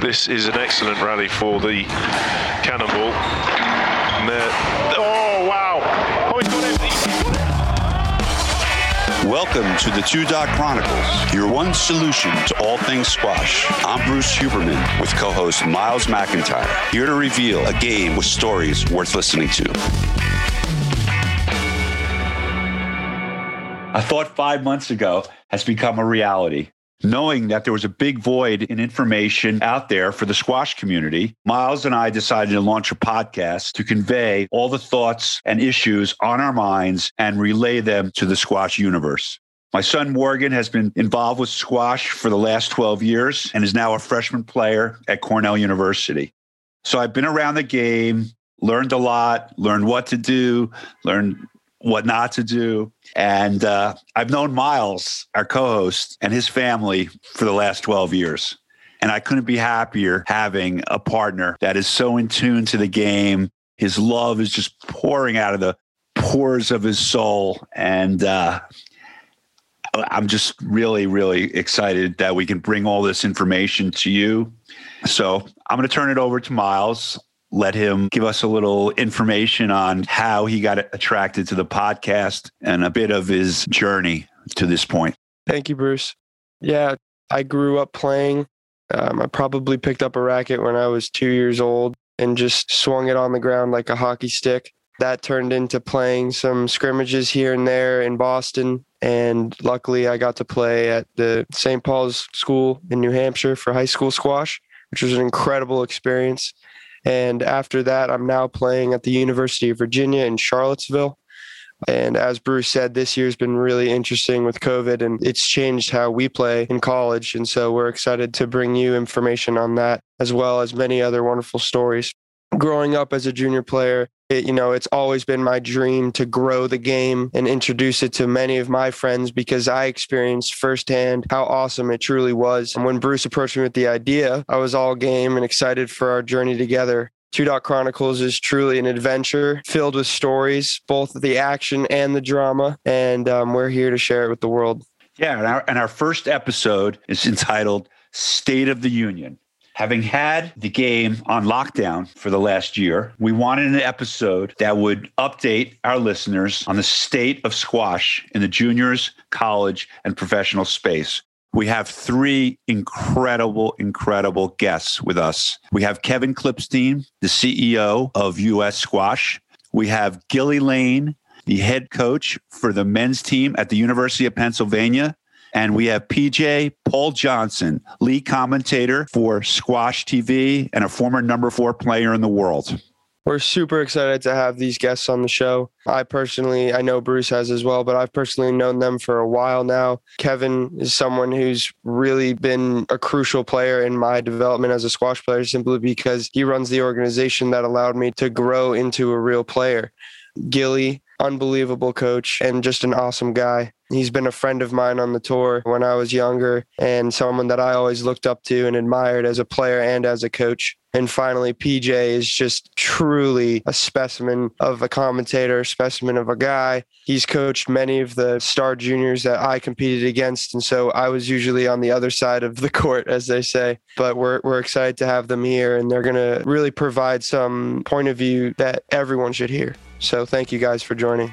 This is an excellent rally for the Cannonball. Oh, wow. Oh, he's got everything. Welcome to the Two Dot Chronicles, your one solution to all things squash. I'm Bruce Huberman with co-host Miles McIntyre, here to reveal a game with stories worth listening to. A thought 5 months ago has become a reality. Knowing that there was a big void in information out there for the squash community, Miles and I decided to launch a podcast to convey all the thoughts and issues on our minds and relay them to the squash universe. My son Morgan has been involved with squash for the last 12 years and is now a freshman player at Cornell University. So I've been around the game, learned a lot, learned what to do, learned what not to do. And I've known Miles, our co-host, and his family for the last 12 years. And I couldn't be happier having a partner that is so in tune to the game. His love is just pouring out of the pores of his soul. And I'm just really, really excited that we can bring all this information to you. So I'm going to turn it over to Miles. Let him give us a little information on how he got attracted to the podcast and a bit of his journey to this point. Thank you, Bruce. Yeah, I grew up playing. I probably picked up a racket when I was 2 years old and just swung it on the ground like a hockey stick. That turned into playing some scrimmages here and there in Boston. And luckily, I got to play at the St. Paul's School in New Hampshire for high school squash, which was an incredible experience. And after that, I'm now playing at the University of Virginia in Charlottesville. And as Bruce said, this year's been really interesting with COVID, and it's changed how we play in college. And so we're excited to bring you information on that, as well as many other wonderful stories. Growing up as a junior player, it's always been my dream to grow the game and introduce it to many of my friends, because I experienced firsthand how awesome it truly was. And when Bruce approached me with the idea, I was all game and excited for our journey together. Two Dot Chronicles is truly an adventure filled with stories, both the action and the drama. And we're here to share it with the world. Yeah. And our first episode is entitled State of the Union. Having had the game on lockdown for the last year, we wanted an episode that would update our listeners on the state of squash in the juniors, college, and professional space. We have three incredible guests with us. We have Kevin Klipstein, the CEO of US Squash. We have Gilly Lane, the head coach for the men's team at the University of Pennsylvania. And we have PJ Paul Johnson, lead commentator for Squash TV and a former number 4 player in the world. We're super excited to have these guests on the show. I know Bruce has as well, but I've personally known them for a while now. Kevin is someone who's really been a crucial player in my development as a squash player, simply because he runs the organization that allowed me to grow into a real player. Gilly, unbelievable coach and just an awesome guy. He's been a friend of mine on the tour when I was younger and someone that I always looked up to and admired as a player and as a coach. And finally, PJ is just truly a specimen of a commentator, specimen of a guy. He's coached many of the star juniors that I competed against. And so I was usually on the other side of the court, as they say. But we're excited to have them here, and they're going to really provide some point of view that everyone should hear. So thank you guys for joining.